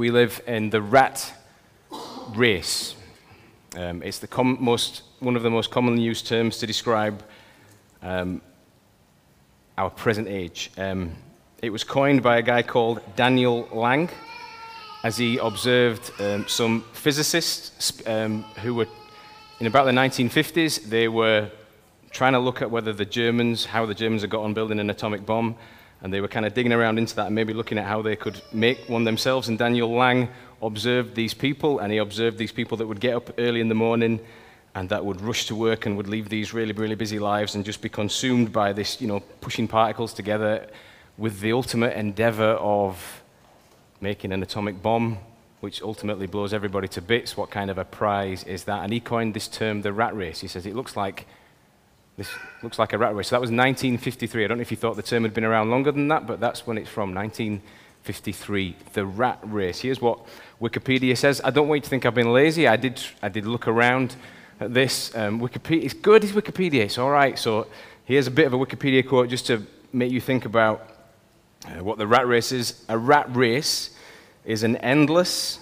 we live in the rat race. It's the one of the most commonly used terms to describe our present age. It was coined by a guy called Daniel Lang, as he observed some physicists who were, in about the 1950s, they were trying to look at whether how the Germans had got on building an atomic bomb, and they were kind of digging around into that and maybe looking at how they could make one themselves. And Daniel Lang observed these people, and he observed these people that would get up early in the morning and that would rush to work and would leave these really, really busy lives and just be consumed by this, pushing particles together with the ultimate endeavor of making an atomic bomb, which ultimately blows everybody to bits. What kind of a prize is that? And he coined this term, the rat race. He says, this looks like a rat race. So that was 1953. I don't know if you thought the term had been around longer than that, but that's when it's from, 1953, the rat race. Here's what Wikipedia says. I don't want you to think I've been lazy. I did look around at this. Wikipedia, it's good, it's Wikipedia, it's all right. So here's a bit of a Wikipedia quote just to make you think about what the rat race is. A rat race is an endless,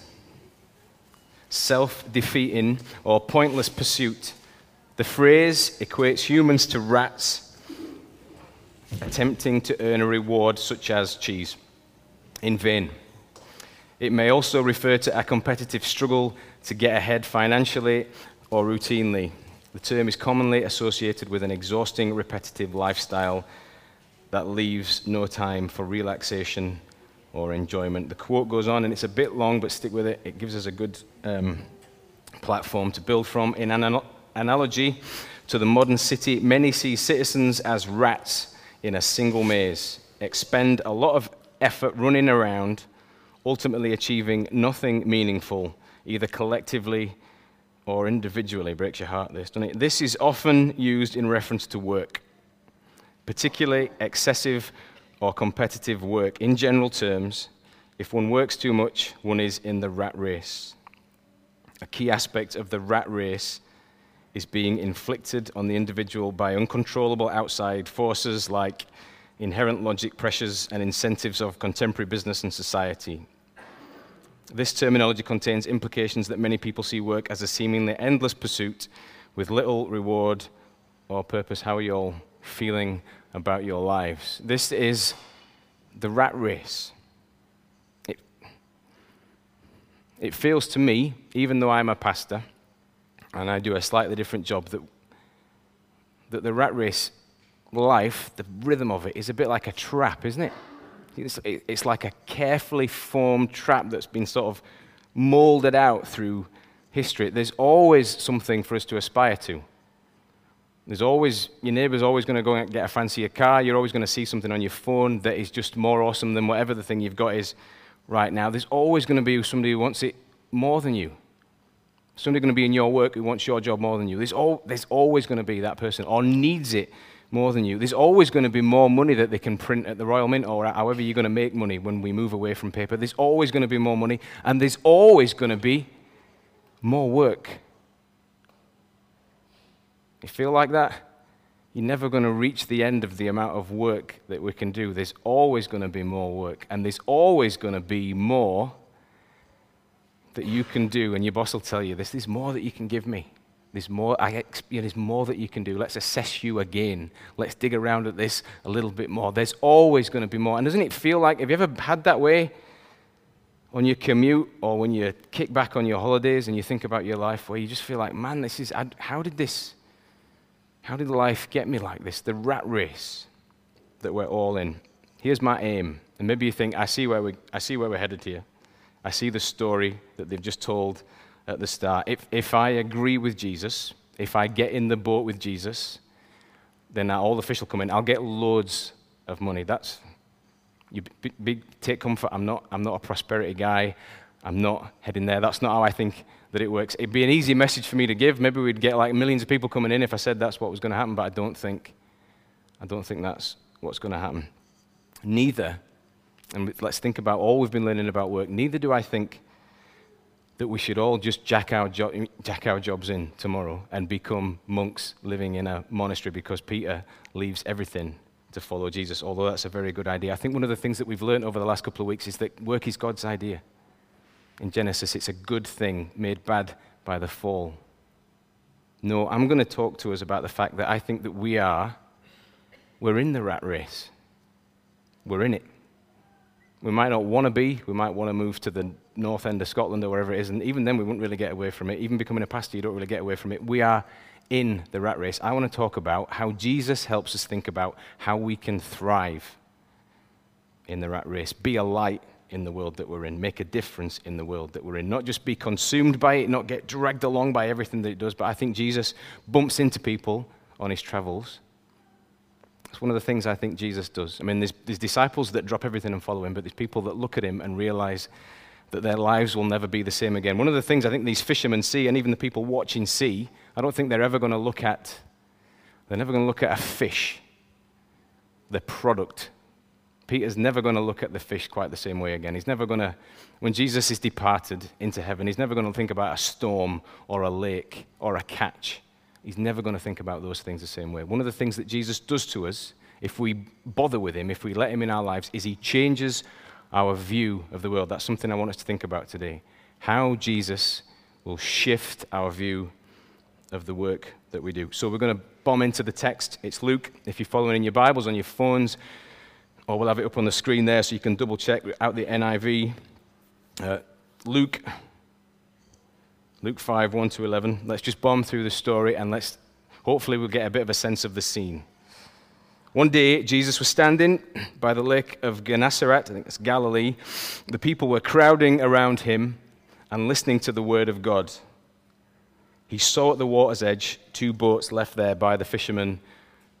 self-defeating, or pointless pursuit. The phrase equates humans to rats attempting to earn a reward such as cheese in vain. It may also refer to a competitive struggle to get ahead financially or routinely. The term is commonly associated with an exhausting, repetitive lifestyle that leaves no time for relaxation or enjoyment. The quote goes on, and it's a bit long, but stick with it. It gives us a good platform to build from. In analogy to the modern city, many see citizens as rats in a single maze, expend a lot of effort running around, ultimately achieving nothing meaningful, either collectively or individually. Breaks your heart, this, doesn't it? This is often used in reference to work, particularly excessive or competitive work. In general terms, if one works too much, one is in the rat race. A key aspect of the rat race is being inflicted on the individual by uncontrollable outside forces like inherent logic, pressures, and incentives of contemporary business and society. This terminology contains implications that many people see work as a seemingly endless pursuit with little reward or purpose. How are you all feeling about your lives? This is the rat race. It feels to me, even though I'm a pastor, and I do a slightly different job, that the rat race life, the rhythm of it, is a bit like a trap, isn't it? It's like a carefully formed trap that's been sort of molded out through history. There's always something for us to aspire to. There's always, your neighbor's always going to go and get a fancier car. You're always going to see something on your phone that is just more awesome than whatever the thing you've got is right now. There's always going to be somebody who wants it more than you. Somebody going to be in your work who wants your job more than you. There's always going to be that person, or needs it more than you. There's always going to be more money that they can print at the Royal Mint, or however you're going to make money when we move away from paper. There's always going to be more money, and there's always going to be more work. You feel like that? You're never going to reach the end of the amount of work that we can do. There's always going to be more work, and there's always going to be more that you can do, and your boss will tell you, there's more that you can give me. There's more that you can do. Let's assess you again. Let's dig around at this a little bit more. There's always going to be more. And doesn't it feel like, have you ever had that way on your commute or when you kick back on your holidays and you think about your life, where you just feel like, man, how did life get me like this? The rat race that we're all in. Here's my aim. And maybe you think, I see where we're headed here. I see the story that they've just told at the start. If I agree with Jesus, if I get in the boat with Jesus, then all the fish will come in. I'll get loads of money. Take comfort. I'm not a prosperity guy. I'm not heading there. That's not how I think that it works. It'd be an easy message for me to give. Maybe we'd get like millions of people coming in if I said that's what was going to happen, but I don't think that's what's going to happen. Neither. And let's think about all we've been learning about work. Neither do I think that we should all just jack our jobs in tomorrow and become monks living in a monastery because Peter leaves everything to follow Jesus, although that's a very good idea. I think one of the things that we've learned over the last couple of weeks is that work is God's idea. in Genesis, it's a good thing made bad by the fall. No, I'm going to talk to us about the fact that I think that we're in the rat race. We're in it. We might not want to be. We might want to move to the north end of Scotland or wherever it is, and even then we wouldn't really get away from it. Even becoming a pastor, you don't really get away from it. We are in the rat race. I want to talk about how Jesus helps us think about how we can thrive in the rat race, be a light in the world that we're in, make a difference in the world that we're in, not just be consumed by it, not get dragged along by everything that it does, but I think Jesus bumps into people on his travels. It's one of the things I think Jesus does. I mean, there's disciples that drop everything and follow him, but there's people that look at him and realize that their lives will never be the same again. One of the things I think these fishermen see, and even the people watching see, I don't think they're never going to look at a fish, the product. Peter's never going to look at the fish quite the same way again. He's never going to, when Jesus is departed into heaven, he's never going to think about a storm or a lake or a catch. He's never going to think about those things the same way. One of the things that Jesus does to us, if we bother with him, if we let him in our lives, is he changes our view of the world. That's something I want us to think about today. How Jesus will shift our view of the work that we do. So we're going to bomb into the text. It's Luke. If you're following in your Bibles, on your phones, or we'll have it up on the screen there so you can double check out the NIV. Luke 5, 1-11. Let's just bomb through the story and hopefully we'll get a bit of a sense of the scene. One day, Jesus was standing by the lake of Gennesaret, I think it's Galilee. The people were crowding around him and listening to the word of God. He saw at the water's edge 2 boats left there by the fishermen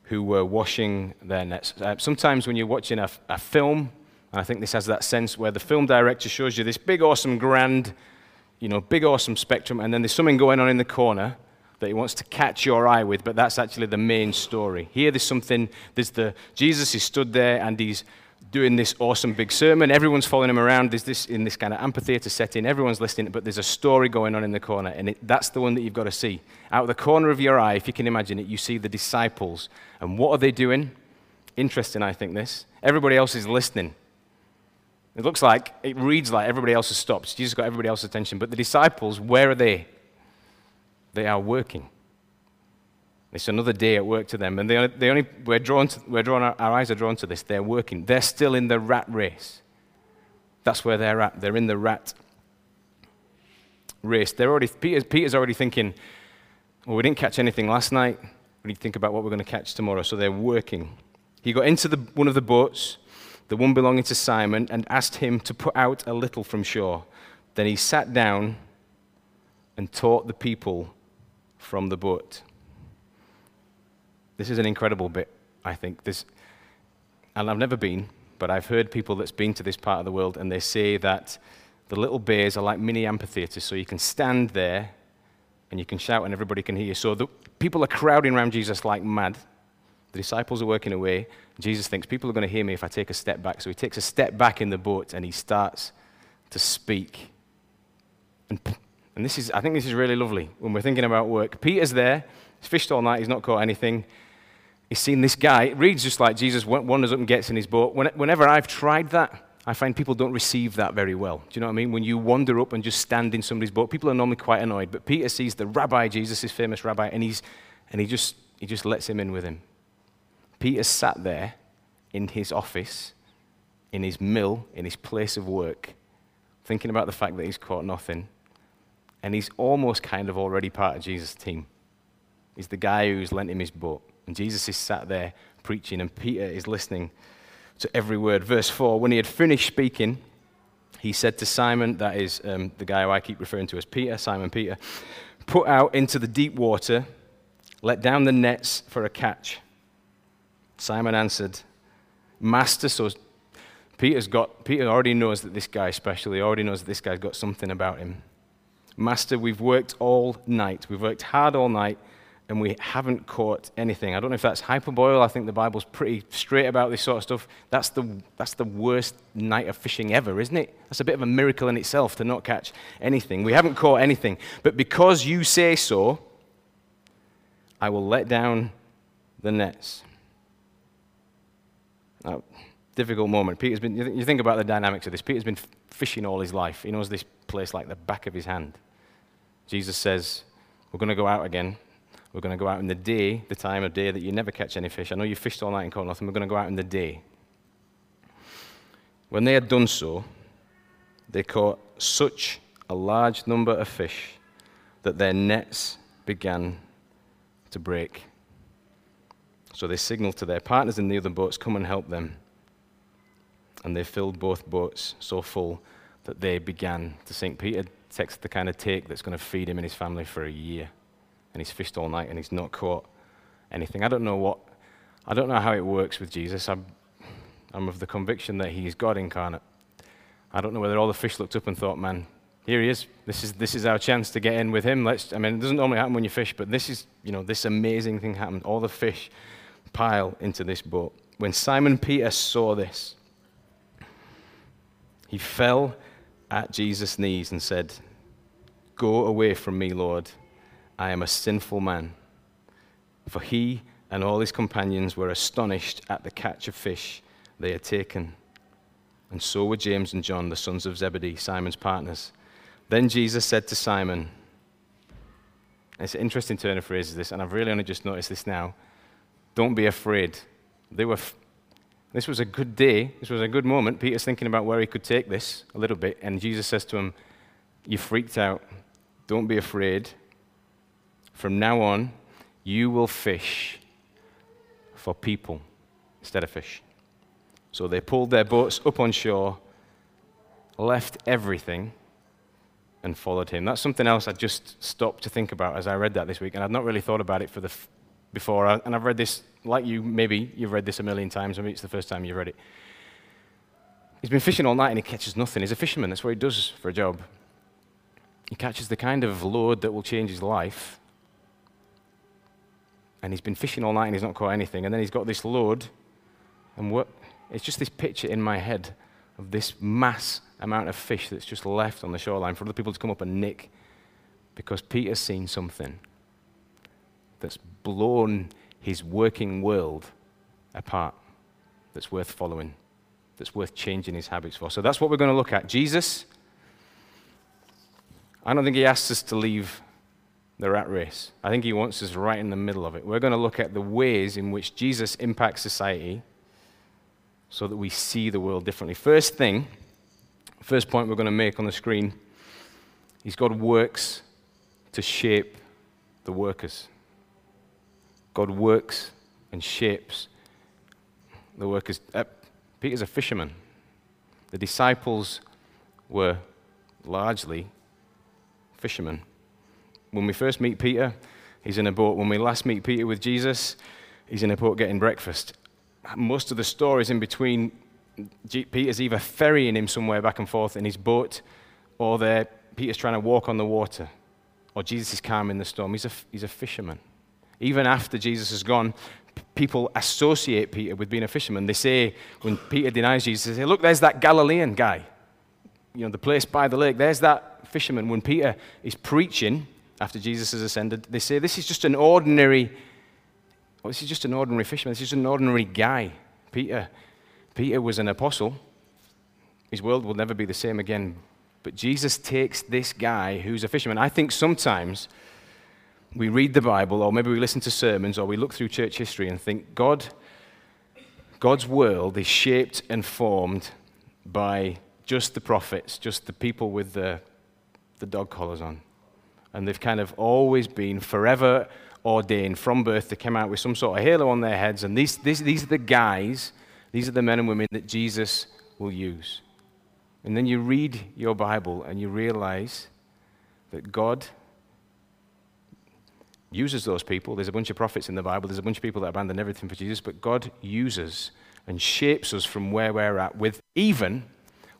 who were washing their nets. Sometimes when you're watching a film, and I think this has that sense where the film director shows you this big, awesome, grand, big, awesome spectrum, and then there's something going on in the corner that he wants to catch your eye with, but that's actually the main story. Here Jesus is stood there and he's doing this awesome big sermon. Everyone's following him around. There's this in this kind of amphitheater setting. Everyone's listening, but there's a story going on in the corner, and that's the one that you've got to see. Out of the corner of your eye, if you can imagine it, you see the disciples. And what are they doing? Interesting, I think, this. Everybody else is listening. It reads like everybody else has stopped. Jesus got everybody else's attention. But the disciples, where are they? They are working. It's another day at work to them, and our eyes are drawn to this. They're working. They're still in the rat race. That's where they're at. They're in the rat race. Peter's already thinking, well, we didn't catch anything last night. We need to think about what we're going to catch tomorrow. So they're working. He got into one of the boats, the one belonging to Simon, and asked him to put out a little from shore. Then he sat down and taught the people from the boat. This is an incredible bit, I think. And I've never been, but I've heard people that's been to this part of the world, and they say that the little bays are like mini amphitheaters, so you can stand there and you can shout and everybody can hear you. So the people are crowding around Jesus like mad. The disciples are working away. Jesus thinks, people are going to hear me if I take a step back. So he takes a step back in the boat and he starts to speak. And I think this is really lovely when we're thinking about work. Peter's there. He's fished all night. He's not caught anything. He's seen this guy. It reads just like Jesus wanders up and gets in his boat. Whenever I've tried that, I find people don't receive that very well. Do you know what I mean? When you wander up and just stand in somebody's boat, people are normally quite annoyed. But Peter sees the rabbi, Jesus' famous rabbi, and he just lets him in with him. Peter sat there in his office, in his mill, in his place of work, thinking about the fact that he's caught nothing. And he's almost kind of already part of Jesus' team. He's the guy who's lent him his boat. And Jesus is sat there preaching, and Peter is listening to every word. Verse 4, when he had finished speaking, he said to Simon, that is the guy who I keep referring to as Peter, Simon Peter, put out into the deep water, let down the nets for a catch. Simon answered, Master, so Peter already knows that this guy is special. He already knows that this guy's got something about him. Master, we've worked all night. We've worked hard all night, and we haven't caught anything. I don't know if that's hyperbole. I think the Bible's pretty straight about this sort of stuff. That's the worst night of fishing ever, isn't it? That's a bit of a miracle in itself to not catch anything. We haven't caught anything. But because you say so, I will let down the nets. Now, difficult moment. Peter's been, you think about the dynamics of this. Peter's been fishing all his life. He knows this place like the back of his hand. Jesus says, we're going to go out again. We're going to go out in the day, the time of day that you never catch any fish. I know you fished all night and caught nothing. We're going to go out in the day. When they had done so, they caught such a large number of fish that their nets began to break. So they signaled to their partners in the other boats, come and help them. And they filled both boats so full that they began to sink. Peter takes the kind of take that's going to feed him and his family for a year. And he's fished all night and he's not caught anything. I don't know how it works with Jesus. I'm of the conviction that he's God incarnate. I don't know whether all the fish looked up and thought, man, here he is. This is our chance to get in with him. It doesn't normally happen when you fish, but this is, this amazing thing happened. All the fish pile into this boat. When Simon Peter saw this, he fell at Jesus' knees and said, go away from me, Lord. I am a sinful man. For he and all his companions were astonished at the catch of fish they had taken. And so were James and John, the sons of Zebedee, Simon's partners. Then Jesus said to Simon, it's an interesting turn of phrase, this, and I've really only just noticed this now. Don't be afraid. This was a good day. This was a good moment. Peter's thinking about where he could take this a little bit, and Jesus says to him, you freaked out. Don't be afraid. From now on, you will fish for people instead of fish. So they pulled their boats up on shore, left everything, and followed him. That's something else I just stopped to think about as I read that this week, and I'd not really thought about it before. And I've read this, like you, maybe you've read this a million times, maybe it's the first time you've read it. He's been fishing all night and he catches nothing. He's a fisherman, that's what he does for a job. He catches the kind of load that will change his life, and he's been fishing all night and he's not caught anything, and then he's got this load, and what? It's just this picture in my head of this mass amount of fish that's just left on the shoreline for other people to come up and nick, because Peter's seen something that's blown his working world apart, that's worth following, that's worth changing his habits for. So that's what we're going to look at. Jesus, I don't think he asks us to leave the rat race. I think he wants us right in the middle of it. We're going to look at the ways in which Jesus impacts society so that we see the world differently. First point we're going to make on the screen is God works to shape the workers. God works and shapes the workers. Peter's a fisherman. The disciples were largely fishermen. When we first meet Peter, he's in a boat. When we last meet Peter with Jesus, he's in a boat getting breakfast. Most of the stories in between, Peter's either ferrying him somewhere back and forth in his boat, or Peter's trying to walk on the water, or Jesus is calming the storm. He's a fisherman. Even after Jesus is gone, people associate Peter with being a fisherman. They say, when Peter denies Jesus, they say, look, there's that Galilean guy. The place by the lake, there's that fisherman. When Peter is preaching after Jesus has ascended, they say, this is just an ordinary fisherman. This is an ordinary guy, Peter. Peter was an apostle. His world will never be the same again. But Jesus takes this guy who's a fisherman. I think sometimes we read the Bible, or maybe we listen to sermons, or we look through church history and think God's world is shaped and formed by just the prophets, just the people with the dog collars on. And they've kind of always been forever ordained from birth. They came out with some sort of halo on their heads, and these are the guys, these are the men and women that Jesus will use. And then you read your Bible and you realize that God uses those people. There's a bunch of prophets in the Bible. There's a bunch of people that abandon everything for Jesus, but God uses and shapes us from where we're at, with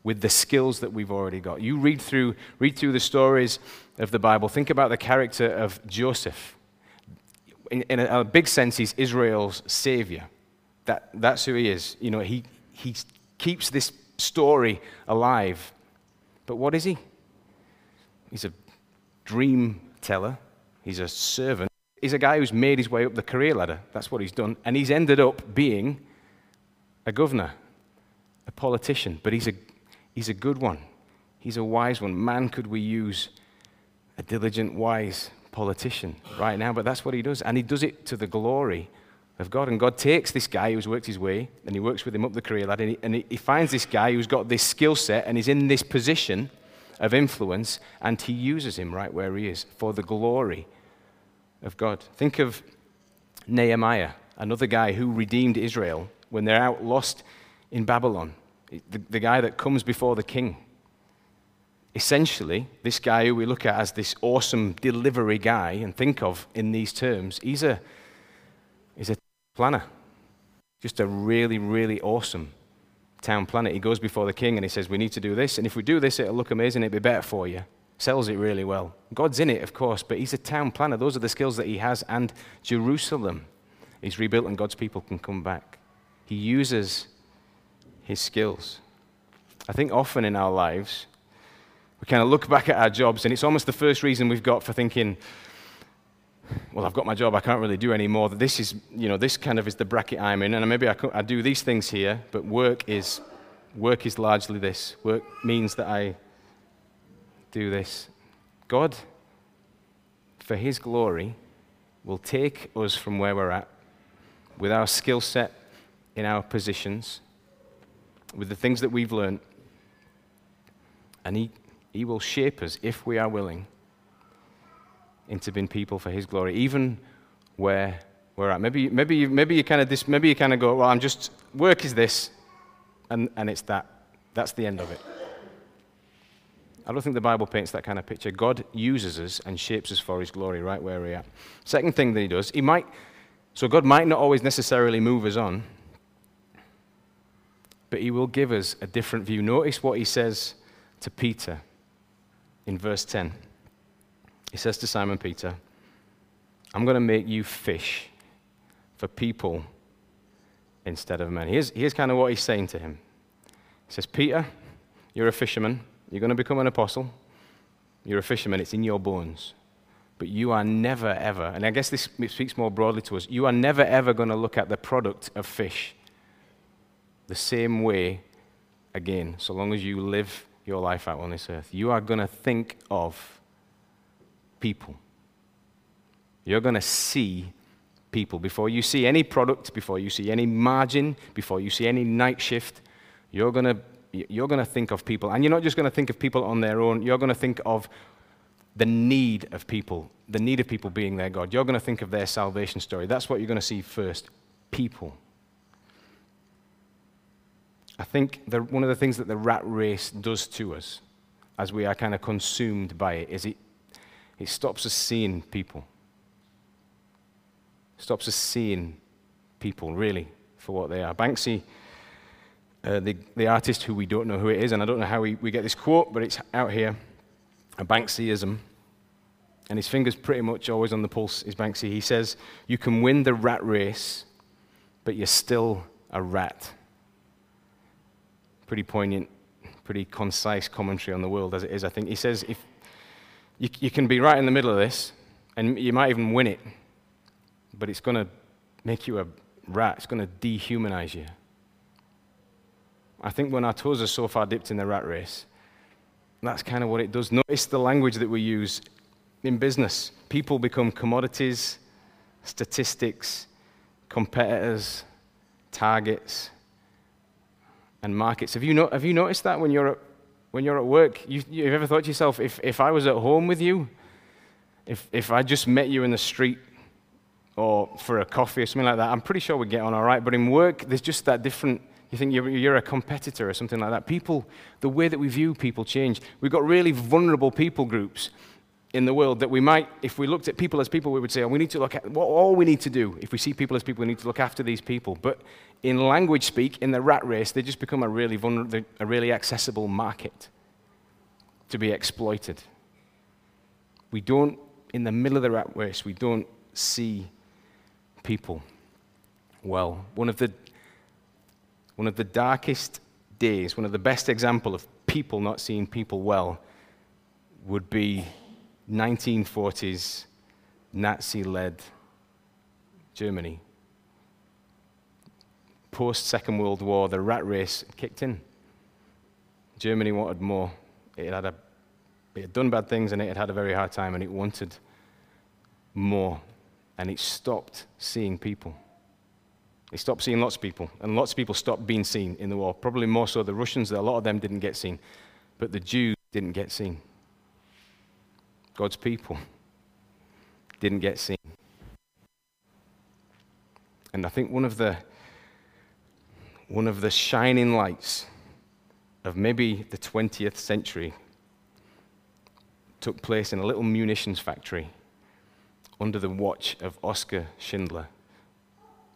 the skills that we've already got. You read through the stories of the Bible. Think about the character of Joseph. In a big sense, he's Israel's savior. That's who he is. He keeps this story alive. But what is he? He's a dream teller. He's a servant. He's a guy who's made his way up the career ladder. That's what he's done. And he's ended up being a governor. a politician, but he's a good one. He's a wise one. Man, could we use a diligent, wise politician right now? But that's what he does, and he does it to the glory of God. And God takes this guy who's worked his way, and he works with him up the career ladder, and he finds this guy who's got this skill set, and he's in this position of influence, and he uses him right where he is for the glory of God. Think of Nehemiah, another guy who redeemed Israel when they're out lost in Babylon, the guy that comes before the king. Essentially, this guy who we look at as this awesome delivery guy and think of in these terms, he's a planner, just a really, really awesome town planner. He goes before the king and he says, we need to do this, and if we do this, it'll look amazing, it'll be better for you. Sells it really well. God's in it, of course, but he's a town planner. Those are the skills that he has, and Jerusalem is rebuilt and God's people can come back. He uses his skills. I think often in our lives, we kind of look back at our jobs, and it's almost the first reason we've got for thinking, well, I've got my job, I can't really do any more. This is, this kind of is the bracket I'm in, and maybe I do these things here, but work is largely this. Work means that I do this. God, for his glory, will take us from where we're at, with our skill set, in our positions, with the things that we've learned, and He will shape us, if we are willing, into being people for his glory, even where we're at. Maybe you kind of go, well, I'm just, work is this, and it's that. That's the end of it. I don't think the Bible paints that kind of picture. God uses us and shapes us for his glory right where we are. Second thing that he does, so God might not always necessarily move us on, but he will give us a different view. Notice what he says to Peter. In verse 10, he says to Simon Peter, I'm going to make you fish for people instead of men. Here's kind of what he's saying to him. He says, Peter, you're a fisherman. You're going to become an apostle. You're a fisherman. It's in your bones. But you are never, ever, and I guess this speaks more broadly to us, you are never, ever going to look at the product of fish the same way again, so long as you live your life out on this earth. You are going to think of people. You're going to see people. Before you see any product, before you see any margin, before you see any night shift, you're going to think of people. And you're not just going to think of people on their own. You're going to think of the need of people being their God. You're going to think of their salvation story. That's what you're going to see first, people. I think one of the things that the rat race does to us as we are kind of consumed by it is it stops us seeing people. Stops us seeing people, really, for what they are. Banksy, the artist who we don't know who it is, and I don't know how we get this quote, but it's out here, a Banksyism, and his finger's pretty much always on the pulse, is Banksy. He says, you can win the rat race, but you're still a rat. Pretty poignant, pretty concise commentary on the world as it is, I think. He says, if you can be right in the middle of this, and you might even win it, but it's going to make you a rat. It's going to dehumanize you. I think when our toes are so far dipped in the rat race, that's kind of what it does. Notice the language that we use in business. People become commodities, statistics, competitors, targets, and markets. Have you noticed that when you're at work? You've ever thought to yourself, if I was at home with you, if I just met you in the street or for a coffee or something like that, I'm pretty sure we'd get on all right. But in work, there's just that different. You think you're a competitor or something like that. People, the way that we view people change. We've got really vulnerable people groups in the world that we might, if we looked at people as people, we would say, we need to look at all we need to do. If we see people as people, we need to look after these people. But in language speak, in the rat race, they just become a really accessible market to be exploited. We don't, in the middle of the rat race, we don't see people well. One of the darkest days, one of the best example of people not seeing people well would be 1940s, Nazi-led Germany. post-Second World War, the rat race kicked in. Germany wanted more. It had done bad things, and it had had a very hard time, and it wanted more. And it stopped seeing people. It stopped seeing lots of people, and lots of people stopped being seen in the war. Probably more so the Russians, a lot of them didn't get seen, but the Jews didn't get seen. God's people didn't get seen. And I think one of the shining lights of maybe the 20th century took place in a little munitions factory under the watch of Oscar Schindler.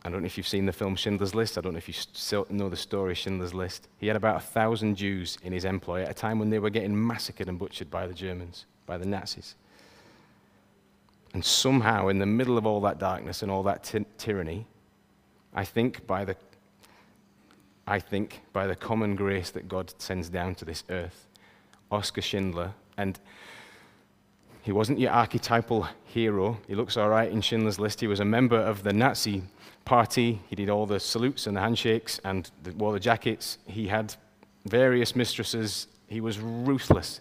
I don't know if you've seen the film Schindler's List. I don't know if you still know the story Schindler's List. He had about 1,000 Jews in his employ at a time when they were getting massacred and butchered by the Germans, by the Nazis. And somehow, in the middle of all that darkness and all that tyranny, I think by the common grace that God sends down to this earth, Oscar Schindler, and he wasn't your archetypal hero. He looks all right in Schindler's List. He was a member of the Nazi party. He did all the salutes and the handshakes and wore the jackets. He had various mistresses. He was ruthless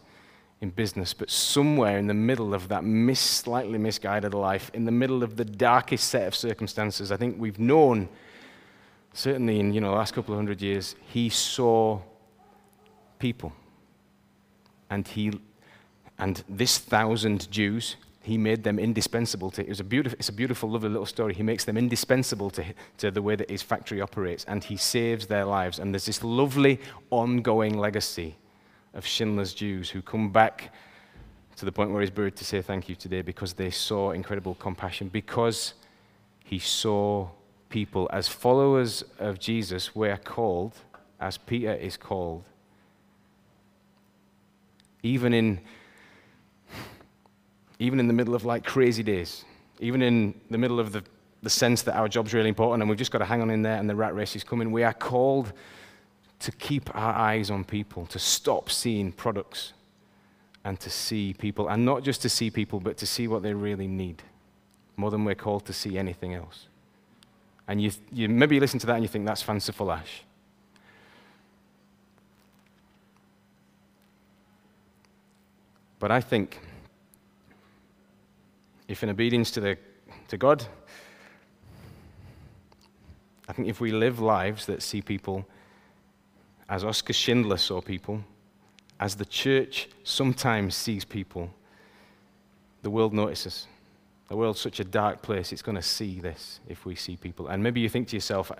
in business. But somewhere in the middle of that slightly misguided life, in the middle of the darkest set of circumstances, I think we've known, certainly in the last couple of hundred years, he saw people. And this 1,000 Jews, he made them indispensable to. It's a beautiful, lovely little story. He makes them indispensable to the way that his factory operates, and he saves their lives. And there's this lovely, ongoing legacy of Schindler's Jews who come back to the point where he's buried to say thank you today because they saw incredible compassion, because he saw people. As followers of Jesus, we are called, as Peter is called, even in the middle of like crazy days, even in the middle of the sense that our job's really important and we've just got to hang on in there and the rat race is coming, we are called to keep our eyes on people, to stop seeing products and to see people. And not just to see people, but to see what they really need, more than we're called to see anything else. And you maybe you listen to that and you think, that's fanciful ash. But I think, if in obedience to God, I think if we live lives that see people as Oscar Schindler saw people, as the church sometimes sees people, the world notices. The world's such a dark place, it's going to see this if we see people. And maybe you think to yourself,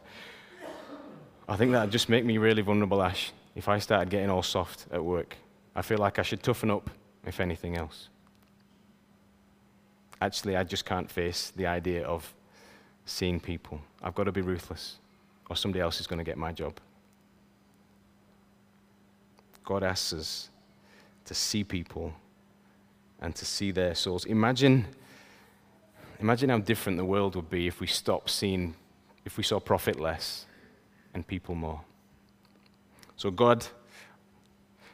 I think that would just make me really vulnerable, Ash, if I started getting all soft at work. I feel like I should toughen up, if anything else. Actually, I just can't face the idea of seeing people. I've got to be ruthless, or somebody else is going to get my job. God asks us to see people and to see their souls. Imagine how different the world would be if we saw profit less and people more. So God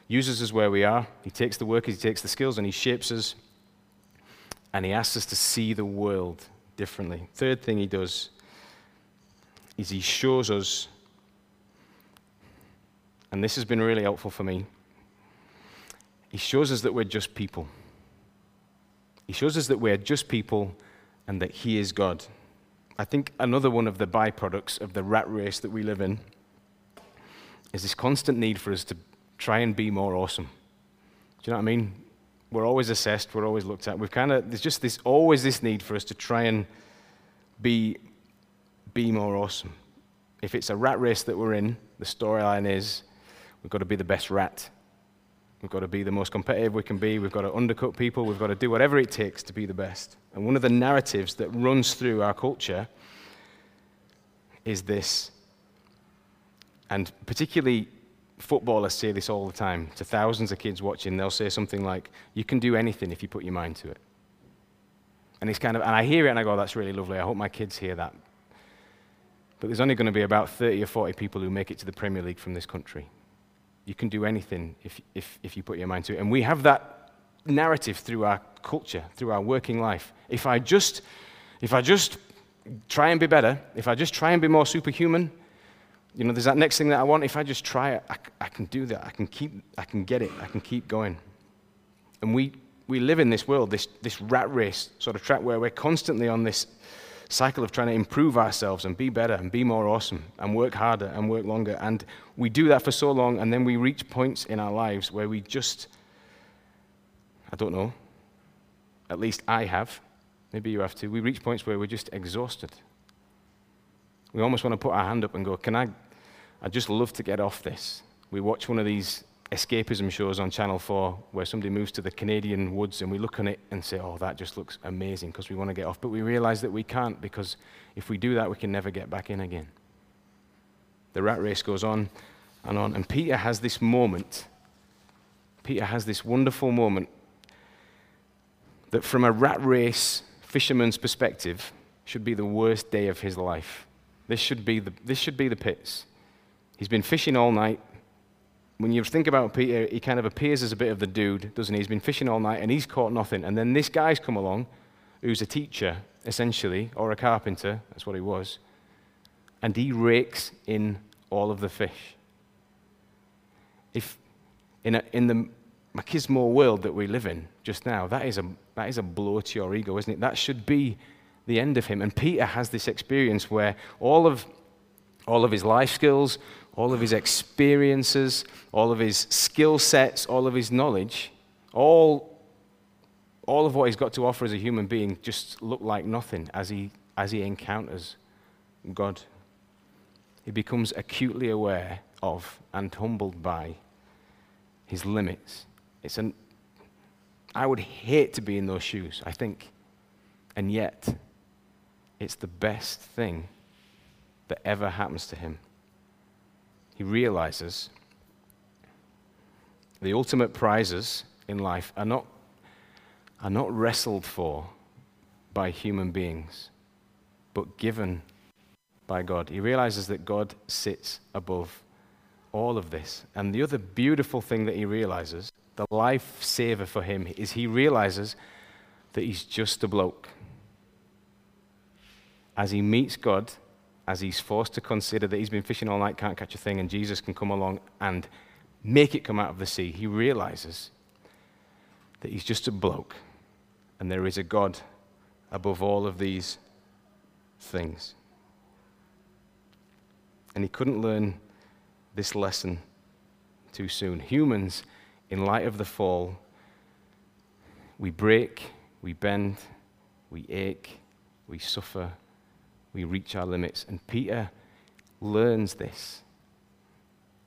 uses us where we are. He takes the workers, he takes the skills, and he shapes us. And he asks us to see the world differently. Third thing he does is he shows us, and this has been really helpful for me, he shows us that we're just people. He shows us that we're just people and that he is God. I think another one of the byproducts of the rat race that we live in is this constant need for us to try and be more awesome. Do you know what I mean? We're always assessed, we're always looked at. There's just always this need for us to try and be more awesome. If it's a rat race that we're in, the storyline is we've got to be the best rat. We've got to be the most competitive we can be. We've got to undercut people. We've got to do whatever it takes to be the best. And one of the narratives that runs through our culture is this, and particularly footballers say this all the time to thousands of kids watching. They'll say something like, you can do anything if you put your mind to it. And it's and I hear it and I go, that's really lovely. I hope my kids hear that. But there's only going to be about 30 or 40 people who make it to the Premier League from this country. You can do anything if you put your mind to it. And we have that narrative through our culture, through our working life. If I just try and be better, if I just try and be more superhuman, You know, there's that next thing that I want. If I just try it, I can do that. I can get it. I can keep going. And we live in this world, this rat race sort of track where we're constantly on this cycle of trying to improve ourselves and be better and be more awesome and work harder and work longer. And we do that for so long, and then we reach points in our lives where we just, I don't know, at least I have, maybe you have to, we reach points where we're just exhausted. We almost want to put our hand up and go, I'd just love to get off this. We watch one of these escapism shows on Channel 4 where somebody moves to the Canadian woods, and we look on it and say, oh, that just looks amazing, because we want to get off. But we realize that we can't, because if we do that, we can never get back in again. The rat race goes on, and Peter has this moment. Peter has this wonderful moment that from a rat race fisherman's perspective should be the worst day of his life. This should be the pits. He's been fishing all night. When you think about Peter, he kind of appears as a bit of the dude, doesn't he? He's been fishing all night, and he's caught nothing. And then this guy's come along, who's a teacher, essentially, or a carpenter. That's what he was. And he rakes in all of the fish. If in the machismo world that we live in just now, that is a blow to your ego, isn't it? That should be the end of him. And Peter has this experience where all of his life skills, all of his experiences, all of his skill sets, all of his knowledge, all of what he's got to offer as a human being just look like nothing as he encounters God. He becomes acutely aware of and humbled by his limits. I would hate to be in those shoes, I think. And yet, it's the best thing that ever happens to him. He realizes the ultimate prizes in life are not wrestled for by human beings, but given by God. He realizes that God sits above all of this. And the other beautiful thing that he realizes, the lifesaver for him, is he realizes that he's just a bloke. As he meets God, as he's forced to consider that he's been fishing all night, can't catch a thing, and Jesus can come along and make it come out of the sea, he realizes that he's just a bloke, and there is a God above all of these things. And he couldn't learn this lesson too soon. Humans, in light of the fall, we break, we bend, we ache, we suffer, we reach our limits. And Peter learns this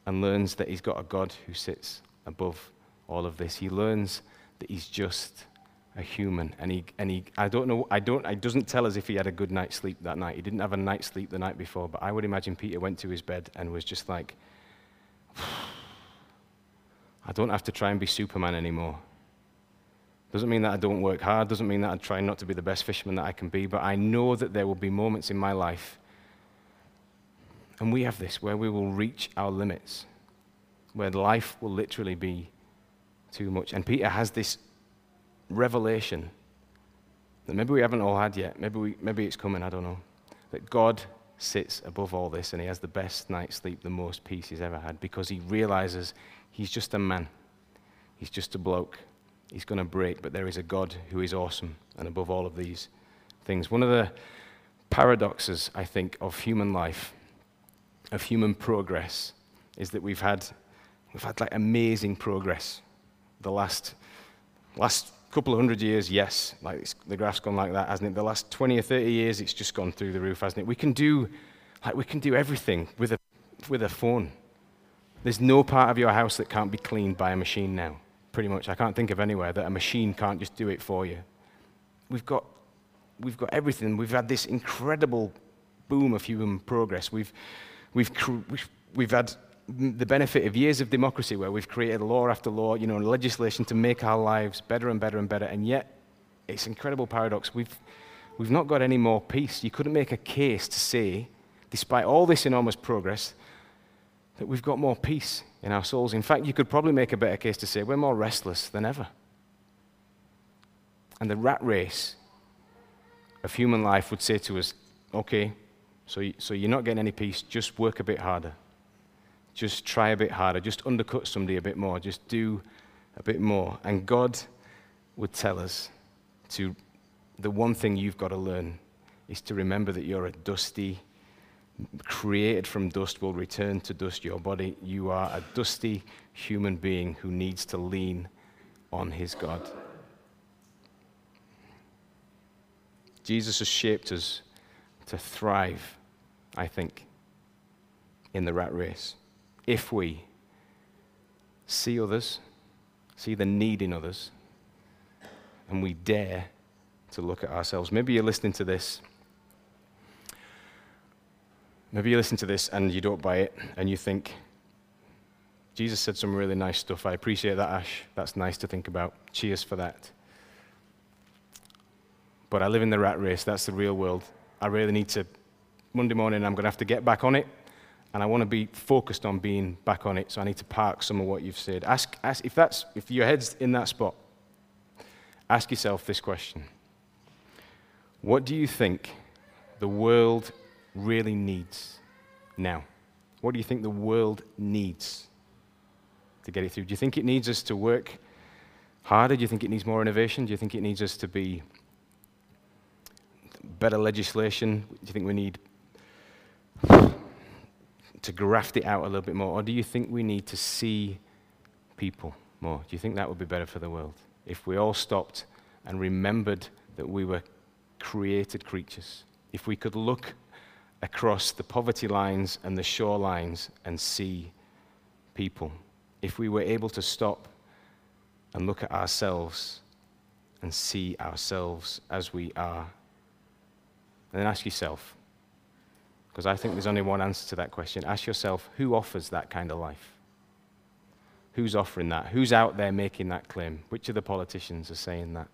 and learns that he's got a God who sits above all of this. He learns that he's just a human. And it doesn't tell us if he had a good night's sleep that night. He didn't have a night's sleep the night before, but I would imagine Peter went to his bed and was just like, I don't have to try and be Superman anymore. Doesn't mean that I don't work hard, doesn't mean that I try not to be the best fisherman that I can be, but I know that there will be moments in my life, and we have this, where we will reach our limits, where life will literally be too much. And Peter has this revelation that maybe we haven't all had yet, maybe it's coming, I don't know, that God sits above all this, and he has the best night's sleep, the most peace he's ever had, because he realizes he's just a man, he's just a bloke. He's going to break, but there is a God who is awesome and above all of these things. One of the paradoxes, I think, of human life, of human progress, is that we've had like amazing progress. The last couple of hundred years, yes, like the graph's gone like that, hasn't it? The last 20 or 30 years, it's just gone through the roof, hasn't it? We can do everything with a phone. There's no part of your house that can't be cleaned by a machine now. Pretty much, I can't think of anywhere that a machine can't just do it for you. We've got everything. We've had this incredible boom of human progress. We've had the benefit of years of democracy, where we've created law after law, you know, and legislation to make our lives better and better and better. And yet, it's an incredible paradox. We've not got any more peace. You couldn't make a case to say, despite all this enormous progress, that we've got more peace in our souls. In fact, you could probably make a better case to say we're more restless than ever. And the rat race of human life would say to us, okay, So you're not getting any peace. Just work a bit harder. Just try a bit harder. Just undercut somebody a bit more. Just do a bit more. And God would tell us to, the one thing you've got to learn is to remember that you're a dusty, created from dust will return to dust your body. You are a dusty human being who needs to lean on his God. Jesus has shaped us to thrive, I think, in the rat race. If we see others, see the need in others, and we dare to look at ourselves. Maybe you're listening to this. Maybe you listen to this and you don't buy it and you think, Jesus said some really nice stuff. I appreciate that, Ash. That's nice to think about. Cheers for that. But I live in the rat race. That's the real world. I really need to, Monday morning, I'm going to have to get back on it. And I want to be focused on being back on it. So I need to park some of what you've said. Ask if your head's in that spot, ask yourself this question. What do you think the world really needs now? What do you think the world needs to get it through? Do you think it needs us to work harder? Do you think it needs more innovation? Do you think it needs us to be better legislation? Do you think we need to graft it out a little bit more? Or do you think we need to see people more? Do you think that would be better for the world? If we all stopped and remembered that we were created creatures, if we could look across the poverty lines and the shorelines and see people. If we were able to stop and look at ourselves and see ourselves as we are, and then ask yourself, because I think there's only one answer to that question. Ask yourself, who offers that kind of life? Who's offering that? Who's out there making that claim? Which of the politicians are saying that?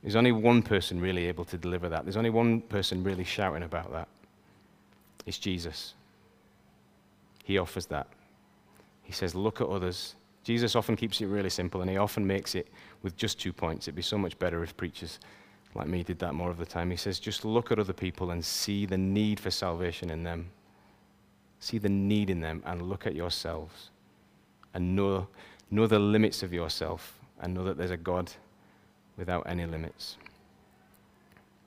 There's only one person really able to deliver that. There's only one person really shouting about that. It's Jesus. He offers that. He says, look at others. Jesus often keeps it really simple, and he often makes it with just 2 points. It'd be so much better if preachers like me did that more of the time. He says, just look at other people and see the need for salvation in them. See the need in them and look at yourselves and know the limits of yourself and know that there's a God without any limits.